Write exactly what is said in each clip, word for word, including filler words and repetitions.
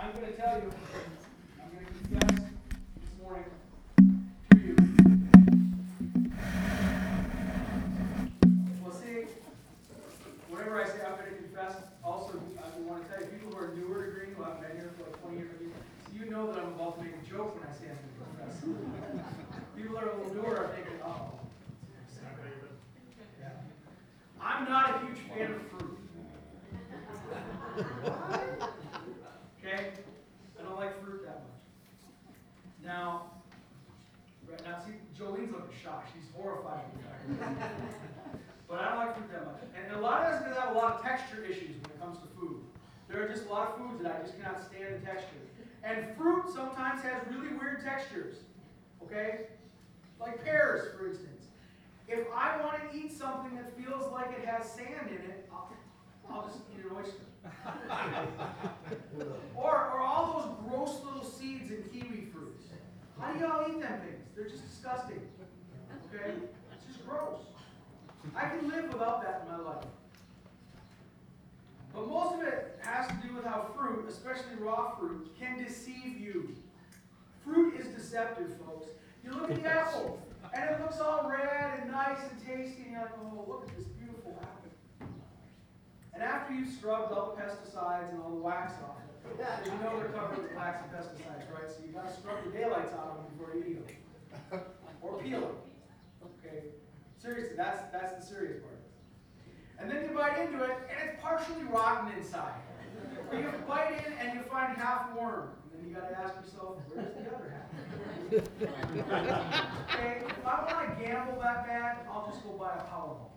I'm going to tell you, I'm going to confess this morning to you. Well, see, whenever I say I'm going to confess, also I want to tell you, people who are newer to Greenville, I've been here for like twenty years, so you know that I'm about to make a joke when I say I'm going to confess. People that are a little newer are thinking, oh, yeah. I'm not a huge fan of fruit. Okay? I don't like fruit that much. Now, right now, see, Jolene's looking shocked. She's horrified. But I don't like fruit that much. And a lot of us have a lot of texture issues when it comes to food. There are just a lot of foods that I just cannot stand the texture. And fruit sometimes has really weird textures. Okay? Like pears, for instance. If I want to eat something that feels like it has sand in it, I'll, I'll just eat an oyster. or, or all those gross little seeds in kiwi fruits. How do y'all eat them things? They're just disgusting. Okay? It's just gross. I can live without that in my life. But most of it has to do with how fruit, especially raw fruit, can deceive you. Fruit is deceptive, folks. You look at the apple, and it looks all red and nice and tasty, and you're like, oh, look at this beautiful apple. And after you've scrubbed all the pesticides and all the wax off it, you know they're covered with wax and pesticides, right? So you've got to scrub the daylights out of them before you eat them. Or peel them. Okay? Seriously, that's that's the serious part. And then you bite into it, and it's partially rotten inside. Or you bite in, and you find half worm. And then you got to ask yourself, where's the other half? Okay? If I want to gamble that bad, I'll just go buy a Powerball.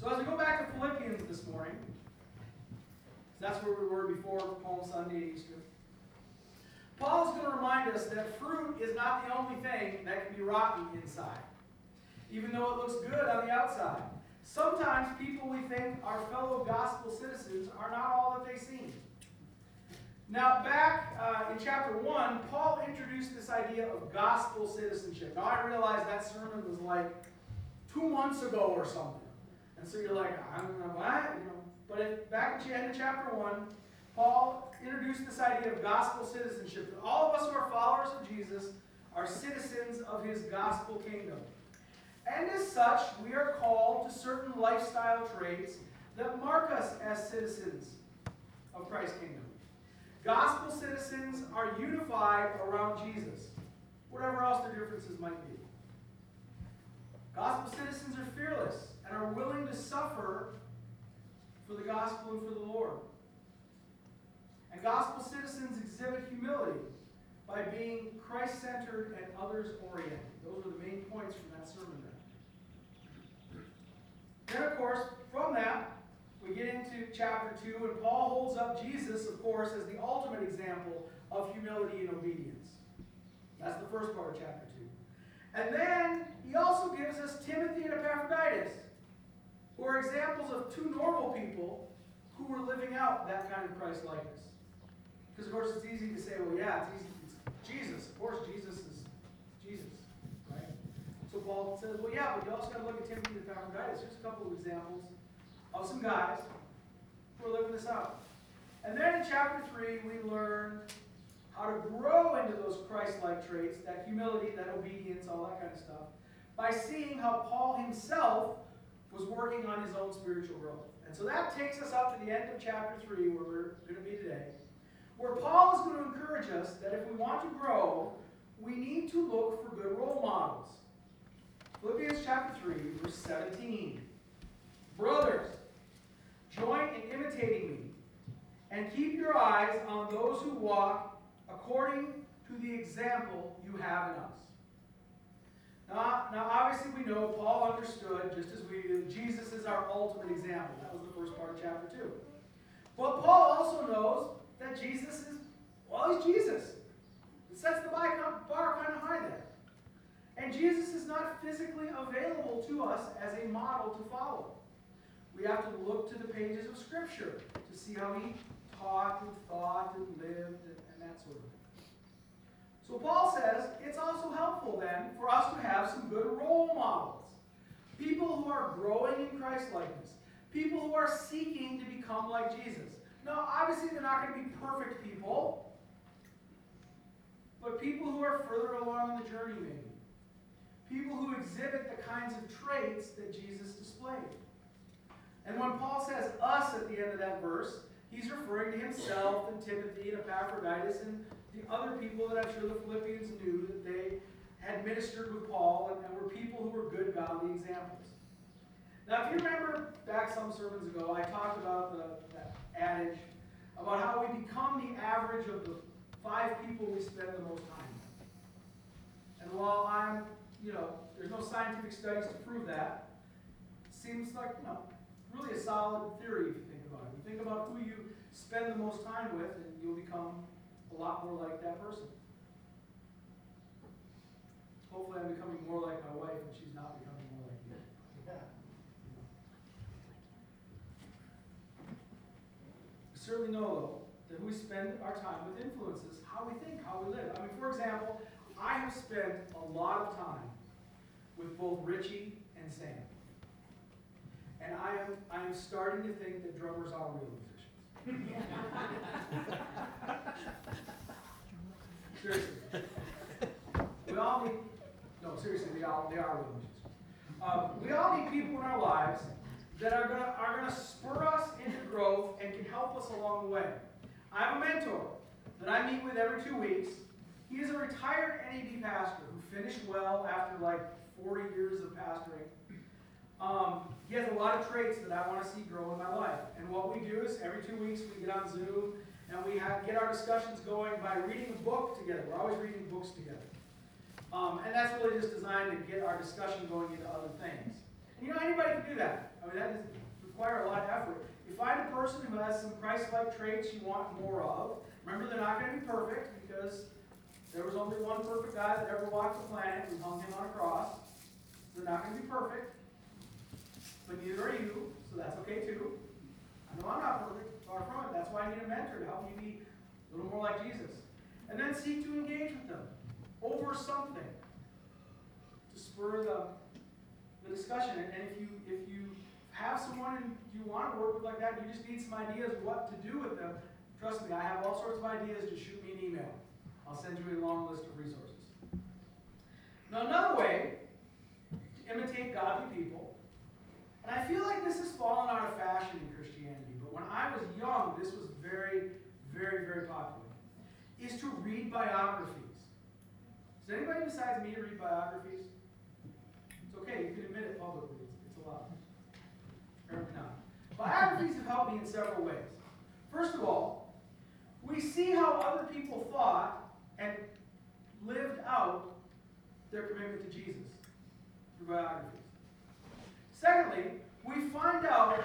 So as we go back to Philippians this morning, that's where we were before Palm Sunday, Easter. Paul's going to remind us that fruit is not the only thing that can be rotten inside, even though it looks good on the outside. Sometimes people we think are fellow gospel citizens are not all that they seem. Now back uh, in chapter one, Paul introduced this idea of gospel citizenship. Now I realize that sermon was like two months ago or something. And so you're like, I don't know what? You know. But if, back in chapter one, Paul introduced this idea of gospel citizenship. That all of us who are followers of Jesus are citizens of his gospel kingdom. And as such, we are called to certain lifestyle traits that mark us as citizens of Christ's kingdom. Gospel citizens are unified around Jesus, whatever else their differences might be. Gospel citizens are fearless and are willing to suffer for the gospel and for the Lord. And gospel citizens exhibit humility by being Christ-centered and others-oriented. Those are the main points from that sermon there. Then, of course, from that, we get into chapter two, and Paul holds up Jesus, of course, as the ultimate example of humility and obedience. That's the first part of chapter two. And then, he also gives us Timothy and Epaphroditus, who are examples of two normal people who were living out that kind of Christ-likeness. Because, of course, it's easy to say, well, yeah, it's, easy. It's Jesus. Of course, Jesus is Jesus, right? So Paul says, well, yeah, but you also got to look at Timothy and Epaphroditus. Here's a couple of examples of some guys who are living this out. And then in chapter three, we learn how to grow into those Christ-like traits, that humility, that obedience, all that kind of stuff, by seeing how Paul himself was working on his own spiritual growth. And so that takes us up to the end of chapter three, where we're going to be today, where Paul is going to encourage us that if we want to grow, we need to look for good role models. Philippians chapter three, verse seventeen. Brothers, join in imitating me, and keep your eyes on those who walk according to the example you have in us. Now, now, obviously we know Paul understood, just as we do, Jesus is our ultimate example. That was the first part of chapter two. But Paul also knows that Jesus is, well, he's Jesus. It sets the bar kind of high there. And Jesus is not physically available to us as a model to follow. We have to look to the pages of Scripture to see how he taught and thought and lived and that sort of thing. So Paul says it's also helpful then for us to have some good role models. People who are growing in Christ-likeness. People who are seeking to become like Jesus. No, obviously they're not going to be perfect people, but people who are further along on the journey maybe. People who exhibit the kinds of traits that Jesus displayed. And when Paul says us at the end of that verse, he's referring to himself and Timothy and Epaphroditus and the other people that I'm sure the Philippians knew that they had ministered with Paul and, and were people who were good, godly examples. Now, if you remember back some sermons ago, I talked about the, the adage about how we become the average of the five people we spend the most time with. And while I'm, you know, there's no scientific studies to prove that, it seems like, you know, really a solid theory if you think about it. You think about who you spend the most time with, and you'll become a lot more like that person. Hopefully I'm becoming more like my wife, and she's not becoming more like you. Yeah. We certainly know, though, that who we spend our time with influences how we think, how we live. I mean, for example, I have spent a lot of time with both Richie and Sam. And I am I am starting to think that drummers are real musicians. Seriously. We all need, no, seriously, they, all, they are real musicians. Um, we all need people in our lives that are going are gonna spur us into growth and can help us along the way. I have a mentor that I meet with every two weeks. He is a retired N A B pastor who finished well after like forty years of pastoring. Um, he has a lot of traits that I want to see grow in my life. And what we do is every two weeks we get on Zoom and we have, get our discussions going by reading a book together. We're always reading books together. Um, and that's really just designed to get our discussion going into other things. And you know, anybody can do that. I mean, that doesn't require a lot of effort. You find a person who has some Christ-like traits you want more of. Remember, they're not going to be perfect because there was only one perfect guy that ever walked the planet. We hung him on a cross. They're not going to be perfect. But neither are you, so that's okay too. I know I'm not perfect, far from it. That's why I need a mentor to help me be a little more like Jesus. And then seek to engage with them over something to spur the, the discussion. And, and if you if you have someone you want to work with like that, and you just need some ideas of what to do with them, trust me, I have all sorts of ideas. Just shoot me an email. I'll send you a long list of resources. Now, another way to imitate godly people. And I feel like this has fallen out of fashion in Christianity, but when I was young, this was very, very, very popular, is to read biographies. Does anybody besides me read biographies? It's okay, you can admit it publicly. It's, it's a lot. Apparently not. Biographies have helped me in several ways. First of all, we see how other people thought and lived out their commitment to Jesus through biographies. Secondly, we find out,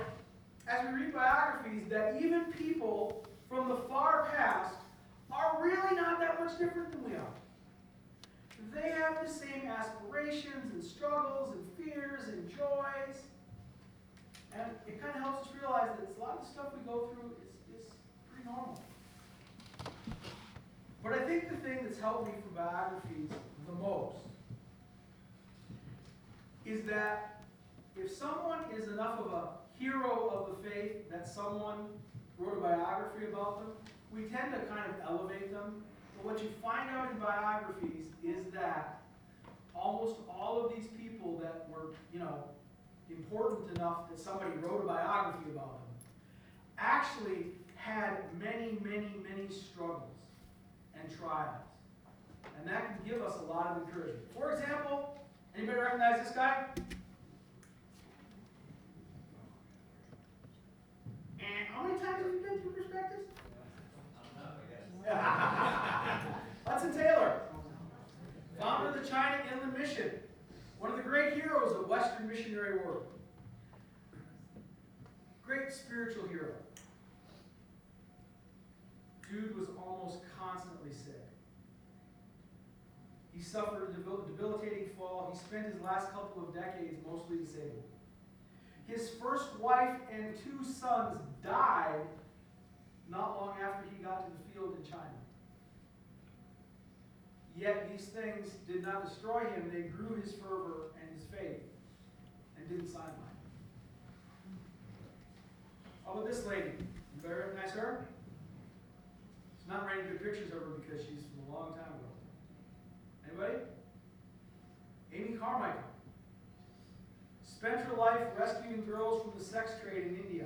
as we read biographies, that even people from the far past are really not that much different than we are. They have the same aspirations and struggles and fears and joys. And it kind of helps us realize that a lot of the stuff we go through is, is pretty normal. But I think the thing that's helped me from biographies the most is that if someone is enough of a hero of the faith that someone wrote a biography about them, we tend to kind of elevate them. But what you find out in biographies is that almost all of these people that were, you know, important enough that somebody wrote a biography about them actually had many, many, many struggles and trials. And that can give us a lot of encouragement. For example, anybody recognize this guy? And how many times have you been through perspectives? I don't know, I guess. Hudson Taylor, founder of the China Inland Mission, one of the great heroes of Western missionary work. Great spiritual hero. Dude was almost constantly sick. He suffered a debilitating fall. He spent his last couple of decades mostly disabled. His first wife and two sons died not long after he got to the field in China. Yet these things did not destroy him. They grew his fervor and his faith and didn't sideline him. How about this lady, You recognize her? It's not ready to do pictures of her because she's from a long time ago. Anybody? Amy Carmichael. Spent her life rescuing girls from the sex trade in India.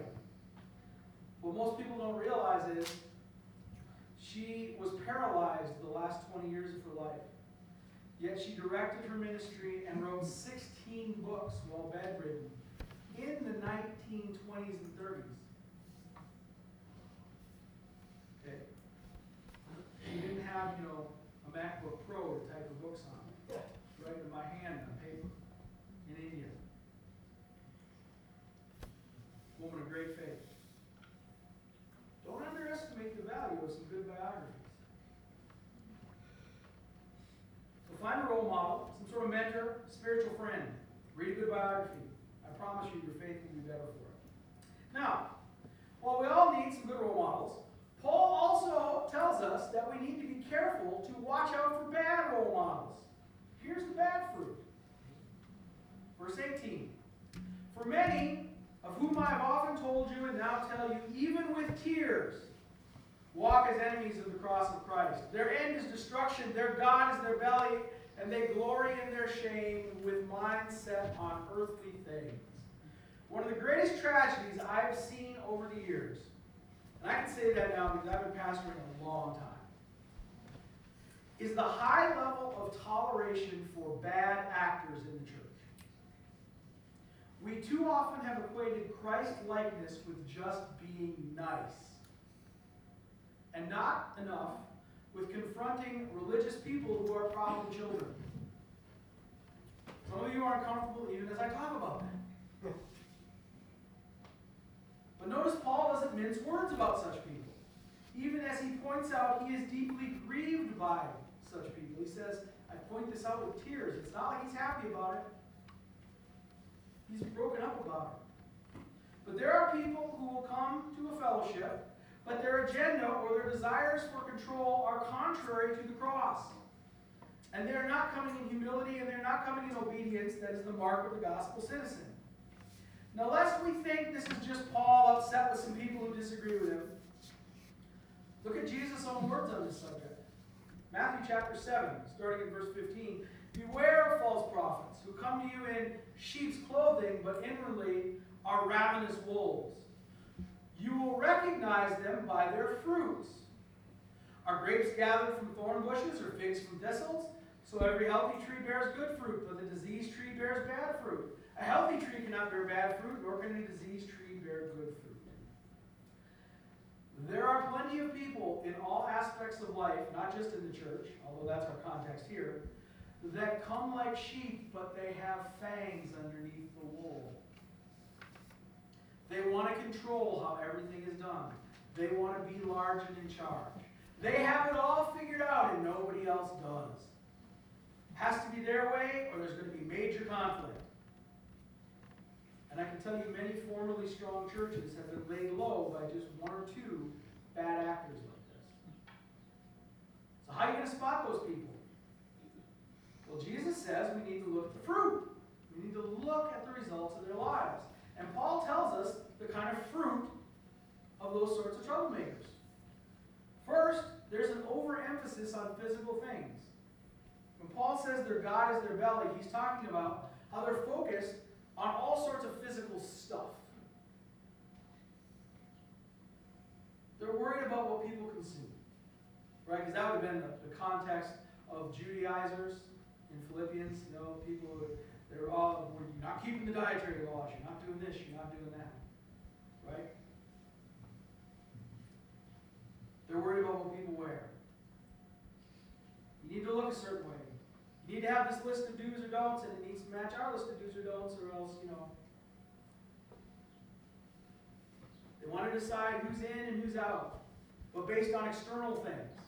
What most people don't realize is she was paralyzed the last twenty years of her life. Yet she directed her ministry and wrote sixteen books while bedridden in the nineteen twenties and thirties. Okay. She didn't have, you know, a MacBook Pro to type her books on. Right in my hand on paper in India. Woman of great faith. Don't underestimate the value of some good biographies. Find a role model, some sort of mentor, spiritual friend. Read a good biography. I promise you, your faith will be better for it. Now, while we all need some good role models, Paul also tells us that we need to be careful to watch out for bad role models. Here's the bad fruit. Verse eighteen. For many, of whom I have often told you and now tell you, even with tears, walk as enemies of the cross of Christ. Their end is destruction, their God is their belly, and they glory in their shame with minds set on earthly things. One of the greatest tragedies I have seen over the years, and I can say that now because I've been pastoring a long time, is the high level of toleration for bad actors in the church. We too often have equated Christ-likeness with just being nice, and not enough with confronting religious people who are problem children. Some of you are uncomfortable even as I talk about that. But notice Paul doesn't mince words about such people. Even as he points out he is deeply grieved by such people. He says, I point this out with tears. It's not like he's happy about it. He's broken up about it. But there are people who will come to a fellowship, but their agenda or their desires for control are contrary to the cross. And they're not coming in humility and they're not coming in obedience. That is the mark of the gospel citizen. Now, lest we think this is just Paul upset with some people who disagree with him, look at Jesus' own words on this subject. Matthew chapter seven, starting in verse fifteen. Beware of false prophets who come to you in sheep's clothing, but inwardly are ravenous wolves. You will recognize them by their fruits. Are grapes gathered from thorn bushes or figs from thistles? So every healthy tree bears good fruit, but the diseased tree bears bad fruit. A healthy tree cannot bear bad fruit, nor can a diseased tree bear good fruit. There are plenty of people in all aspects of life, not just in the church, although that's our context here, that come like sheep, but they have fangs underneath the wool. They want to control how everything is done. They want to be large and in charge. They have it all figured out and nobody else does. Has to be their way or there's going to be major conflict. And I can tell you many formerly strong churches have been laid low by just one or two bad actors like this. So how are you going to spot those people? Well, Jesus says we need to look at the fruit. We need to look at the results of their lives. And Paul tells us the kind of fruit of those sorts of troublemakers. First, there's an overemphasis on physical things. When Paul says their God is their belly, he's talking about how they're focused on all sorts of physical stuff. They're worried about what people consume. Right? Because that would have been the, the context of Judaizers in Philippians. You know, people who They're all, well, you're not keeping the dietary laws, you're not doing this, you're not doing that. Right? They're worried about what people wear. You need to look a certain way. You need to have this list of do's or don'ts, and it needs to match our list of do's or don'ts, or else, you know. They want to decide who's in and who's out, but based on external things,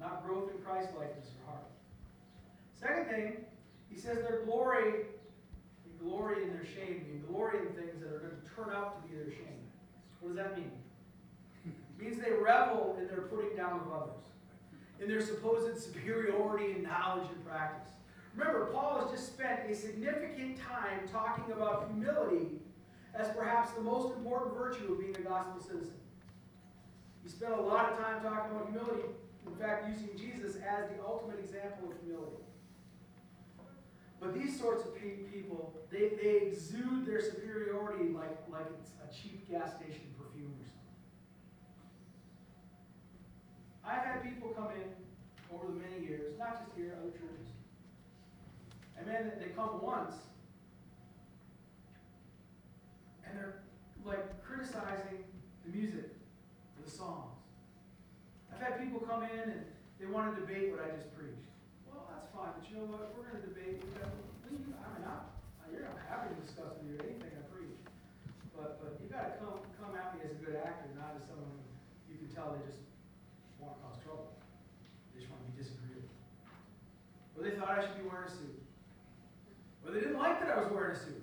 not growth in Christ-likeness or heart. Second thing, he says their glory, they glory in their shame, they glory in things that are going to turn out to be their shame. What does that mean? It means they revel in their putting down of others, in their supposed superiority in knowledge and practice. Remember, Paul has just spent a significant time talking about humility That's perhaps the most important virtue of being a gospel citizen. You spend a lot of time talking about humility, in fact, using Jesus as the ultimate example of humility. But these sorts of people, they, they exude their superiority like, like it's a cheap gas station perfume or something. I've had people come in over the many years, not just here, other churches. And then they come once, and they're like criticizing the music, the songs. I've had people come in and they want to debate what I just preached. Well, that's fine, but you know what? If we're going to debate, we've got to leave. I mean, I'm, you're not happy to discuss with you anything I preach, but but you got to come come at me as a good actor, not as someone who you can tell they just want to cause trouble. They just want to be disagreeable. Or they thought I should be wearing a suit. Or they didn't like that I was wearing a suit.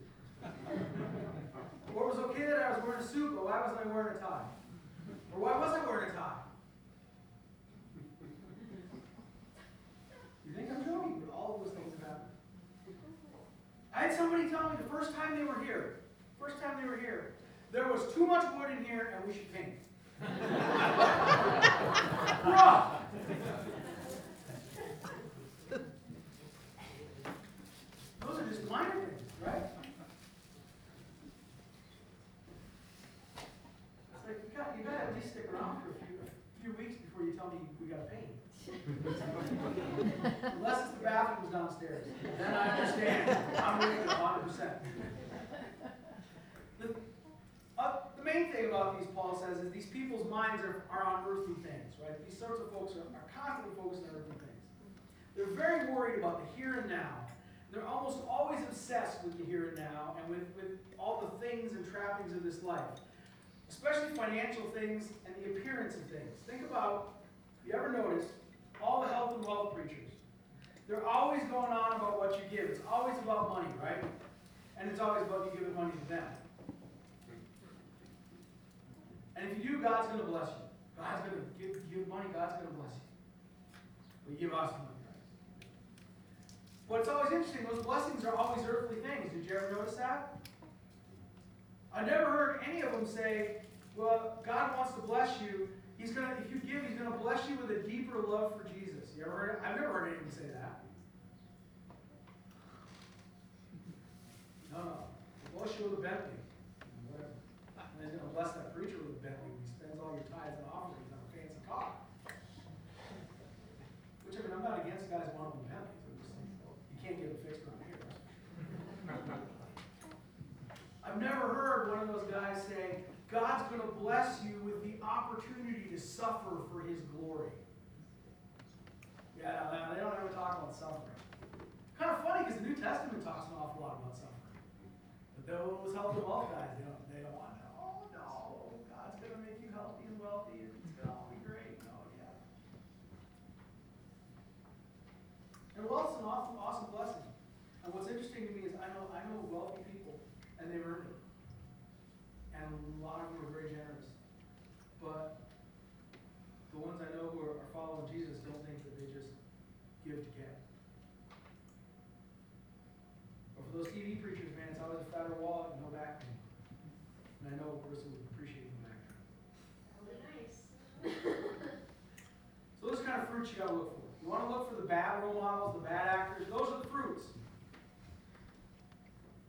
Or it was okay that I was wearing a suit, but why wasn't I wearing a tie? Or why was I wearing a tie? You think I'm joking? But all of those things happen. I had somebody tell me the first time they were here, first time they were here, there was too much wood in here and we should paint. Bruh! Those are just minor things, right? It's like, you gotta, you gotta at least stick around for a few, a few weeks before you tell me we gotta paint. Unless it's the bathroom's downstairs. Then I understand. I'm with you one hundred percent. The, uh, the main thing about these, Paul says, is these people's minds are, are on earthly things, right? These sorts of folks are, are constantly focused on earthly things. They're very worried about the here and now. They're almost always obsessed with the here and now and with, with all the things and trappings of this life, especially financial things and the appearance of things. Think about, if you ever noticed, all the health and wealth preachers, they're always going on about what you give. It's always about money, right? And it's always about you giving money to them. And if you do, God's going to bless you. God's going to give you money. God's going to bless you. We give us money, right? But it's always interesting. Those blessings are always earthly things. Did you ever notice that? I never heard any of them say, well, God wants to bless you. He's gonna, if you give, he's gonna bless you with a deeper love for Jesus. You ever heard? I've never heard anyone say that. No, no. We'll bless you with a Bentley. Whatever. And he's gonna bless that preacher with a Bentley. He spends all your tithes and offerings on a fancy car. Which, I mean, I'm not against guys wanting Bentleys. I'm just saying, you can't get them fixed around here. I've never heard one of those guys say, God's going to bless you with the opportunity to suffer for his glory. Yeah, they don't ever talk about suffering. Kind of funny because the New Testament talks an awful lot about suffering. But those health and wealth guys, they don't, they don't want to. Oh, no, God's going to make you healthy and wealthy and it's going to all be great. Oh, yeah. And wealth's an awesome, awesome blessing. And what's interesting to me is I know, I know wealthy people and they've earned it. And a lot of them are very generous. But the ones I know who are, are following Jesus don't think that they just give to get. But for those T V preachers, man, it's always a fatter wallet and no back pain. And I know a person would appreciate the back pain. That would be nice. So those kind of fruits you gotta look for. You want to look for the bad role models, the bad actors, those are the fruits.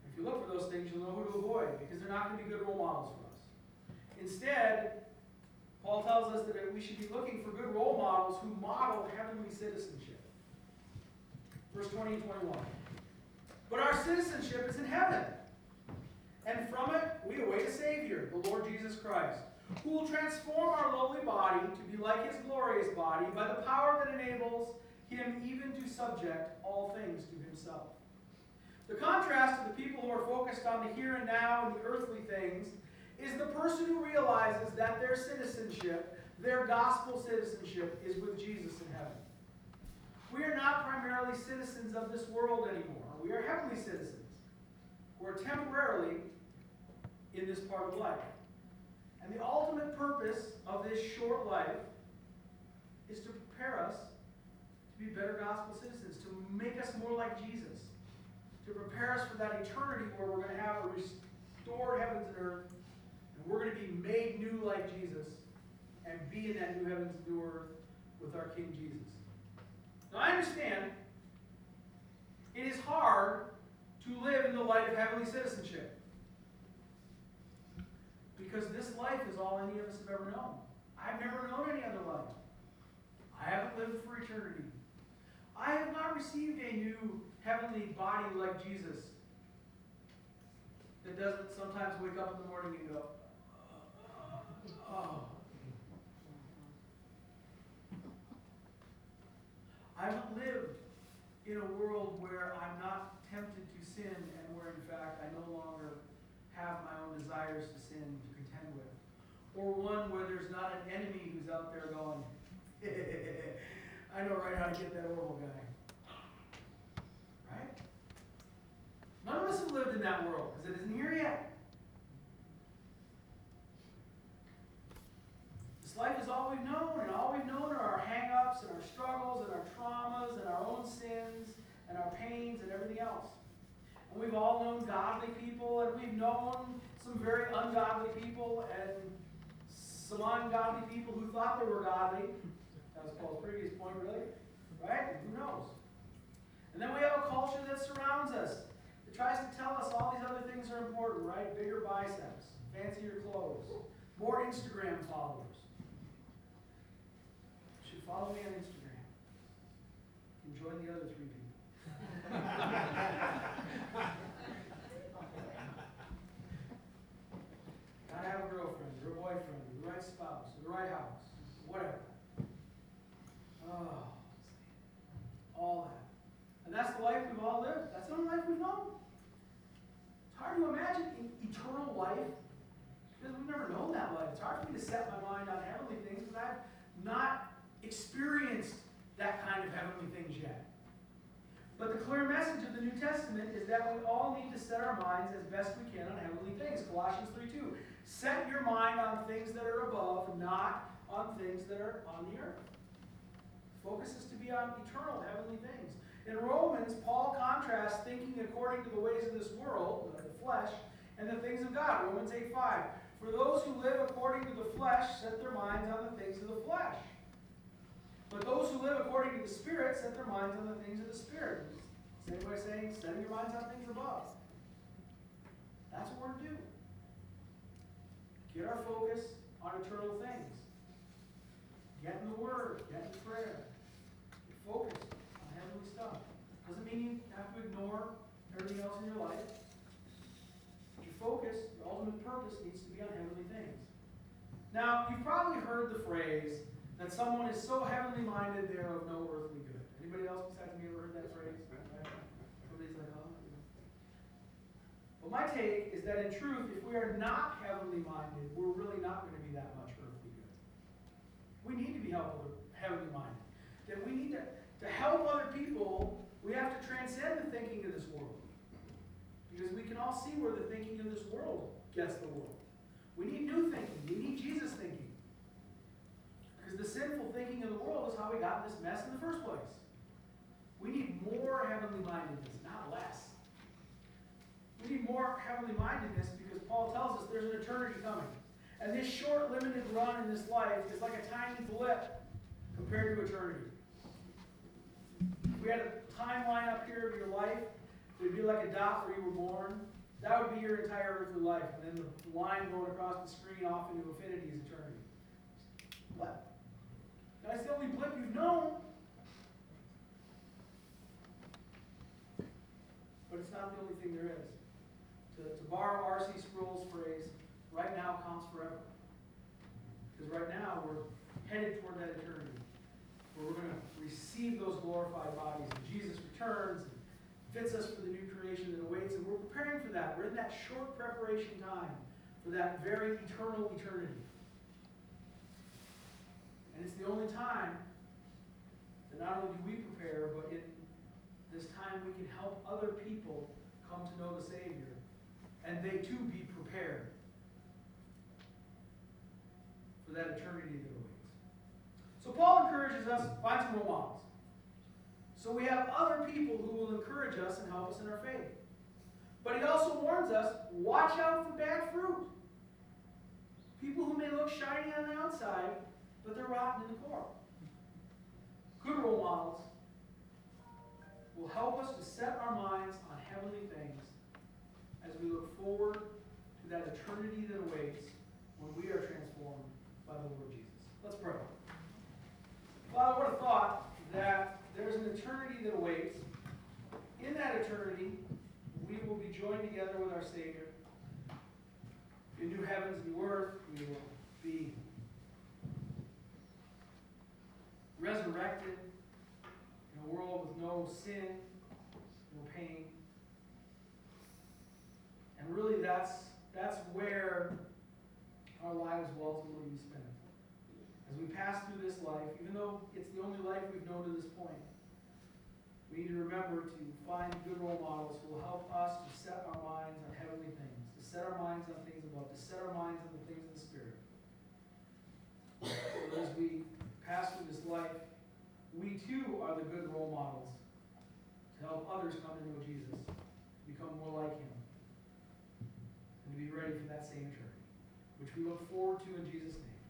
If you look for those things, you'll know who to avoid because they're not going to be good role models for us. Instead, Paul tells us that we should be looking for good role models who model heavenly citizenship. Verse twenty and twenty-one. But our citizenship is in heaven, and from it we await a Savior, the Lord Jesus Christ, who will transform our lowly body to be like his glorious body by the power that enables him even to subject all things to himself. The contrast to the people who are focused on the here and now and the earthly things is the person who realizes that their citizenship, their gospel citizenship, is with Jesus in heaven. We are not primarily citizens of this world anymore. We are heavenly citizens. We're temporarily in this part of life. And the ultimate purpose of this short life is to prepare us to be better gospel citizens, to make us more like Jesus. To prepare us for that eternity where we're going to have a restored heavens and earth, and we're going to be made new like Jesus and be in that new heavens and new earth with our King Jesus. Now I understand it is hard to live in the light of heavenly citizenship, because this life is all any of us have ever known. I've never known any other life. I haven't lived for eternity. I have not received a new heavenly body like Jesus that doesn't sometimes wake up in the morning and go, oh. I haven't lived in a world where I'm not tempted to sin and where, in fact, I no longer have my own desires to sin to contend with. Or one where there's not an enemy who's out there going, I know right how to get that horrible guy. Right? None of us have lived in that world because it isn't here yet. This life is all we've known, and all we've known are our hang-ups and our struggles and our traumas and our own sins and our pains and everything else. And we've all known godly people, and we've known some very ungodly people and some ungodly people who thought they were godly. That was Paul's previous point, really. Right? Who knows? And then we have a culture that surrounds us. It tries to tell us all these other things are important, right? Bigger biceps, fancier clothes, more Instagram followers. You should follow me on Instagram. And join the other three people. Gotta have a girlfriend, or a boyfriend, or the right spouse, or the right house, whatever. Oh, all that. And that's the life we've all lived. That's the only life we've known. It's hard to imagine eternal life because we've never known that life. It's hard for me to set my mind on heavenly things because I've not experienced that kind of heavenly things yet. But the clear message of the New Testament is that we all need to set our minds as best we can on heavenly things. Colossians three two. Set your mind on things that are above, not on things that are on the earth. Focus is to be on eternal, heavenly things. In Romans, Paul contrasts thinking according to the ways of this world, the flesh, and the things of God. Romans eight five. For those who live according to the flesh set their minds on the things of the flesh. But those who live according to the Spirit set their minds on the things of the Spirit. Same way of saying, setting your minds on things above. That's what we're to do. Get our focus on eternal things. Get in the Word. Get in prayer. Focus on heavenly stuff. Doesn't mean you have to ignore everything else in your life. But your focus, your ultimate purpose, needs to be on heavenly things. Now, you've probably heard the phrase that someone is so heavenly minded they're of no earthly good. Anybody else besides me ever heard that phrase? Somebody's like, oh. But my take is that in truth, if we are not heavenly minded, we're really not going to be that much earthly good. We need to be heavenly minded. That we need to, to help other people, we have to transcend the thinking of this world. Because we can all see where the thinking of this world gets the world. We need new thinking. We need Jesus thinking. Because the sinful thinking of the world is how we got in this mess in the first place. We need more heavenly mindedness, not less. We need more heavenly mindedness because Paul tells us there's an eternity coming. And this short, limited run in this life is like a tiny blip compared to eternity. If we had a timeline up here of your life, it would be like a dot where you were born. That would be your entire earthly life. And then the line going across the screen off into infinity is eternity. Blip. That's the only blip you've known. But it's not the only thing there is. To, to borrow R C Sproul's phrase, right now counts forever. Because right now we're headed toward that eternity, where we're going to receive those glorified bodies. And Jesus returns and fits us for the new creation that awaits. And we're preparing for that. We're in that short preparation time for that very eternal eternity. And it's the only time that not only do we prepare, but in this time we can help other people come to know the Savior, and they too be prepared for that eternity that awaits. So Paul encourages us, find some role models. So we have other people who will encourage us and help us in our faith. But he also warns us, watch out for bad fruit. People who may look shiny on the outside, but they're rotten in the core. Good role models will help us to set our minds on heavenly things as we look forward to that eternity that awaits when we are transformed by the Lord Jesus. Let's pray. Father, what a thought that there's an eternity that awaits. In that eternity, we will be joined together with our Savior. In new heavens and new earth, we will be resurrected in a world with no sin, no pain. And really, that's, that's where our lives will ultimately be spent. As we pass through this life, even though it's the only life we've known to this point, we need to remember to find good role models who will help us to set our minds on heavenly things, to set our minds on things above, to set our minds on the things of the Spirit. So as we pass through this life, we too are the good role models to help others come to know Jesus, to become more like Him, and to be ready for that same eternity, which we look forward to in Jesus' name.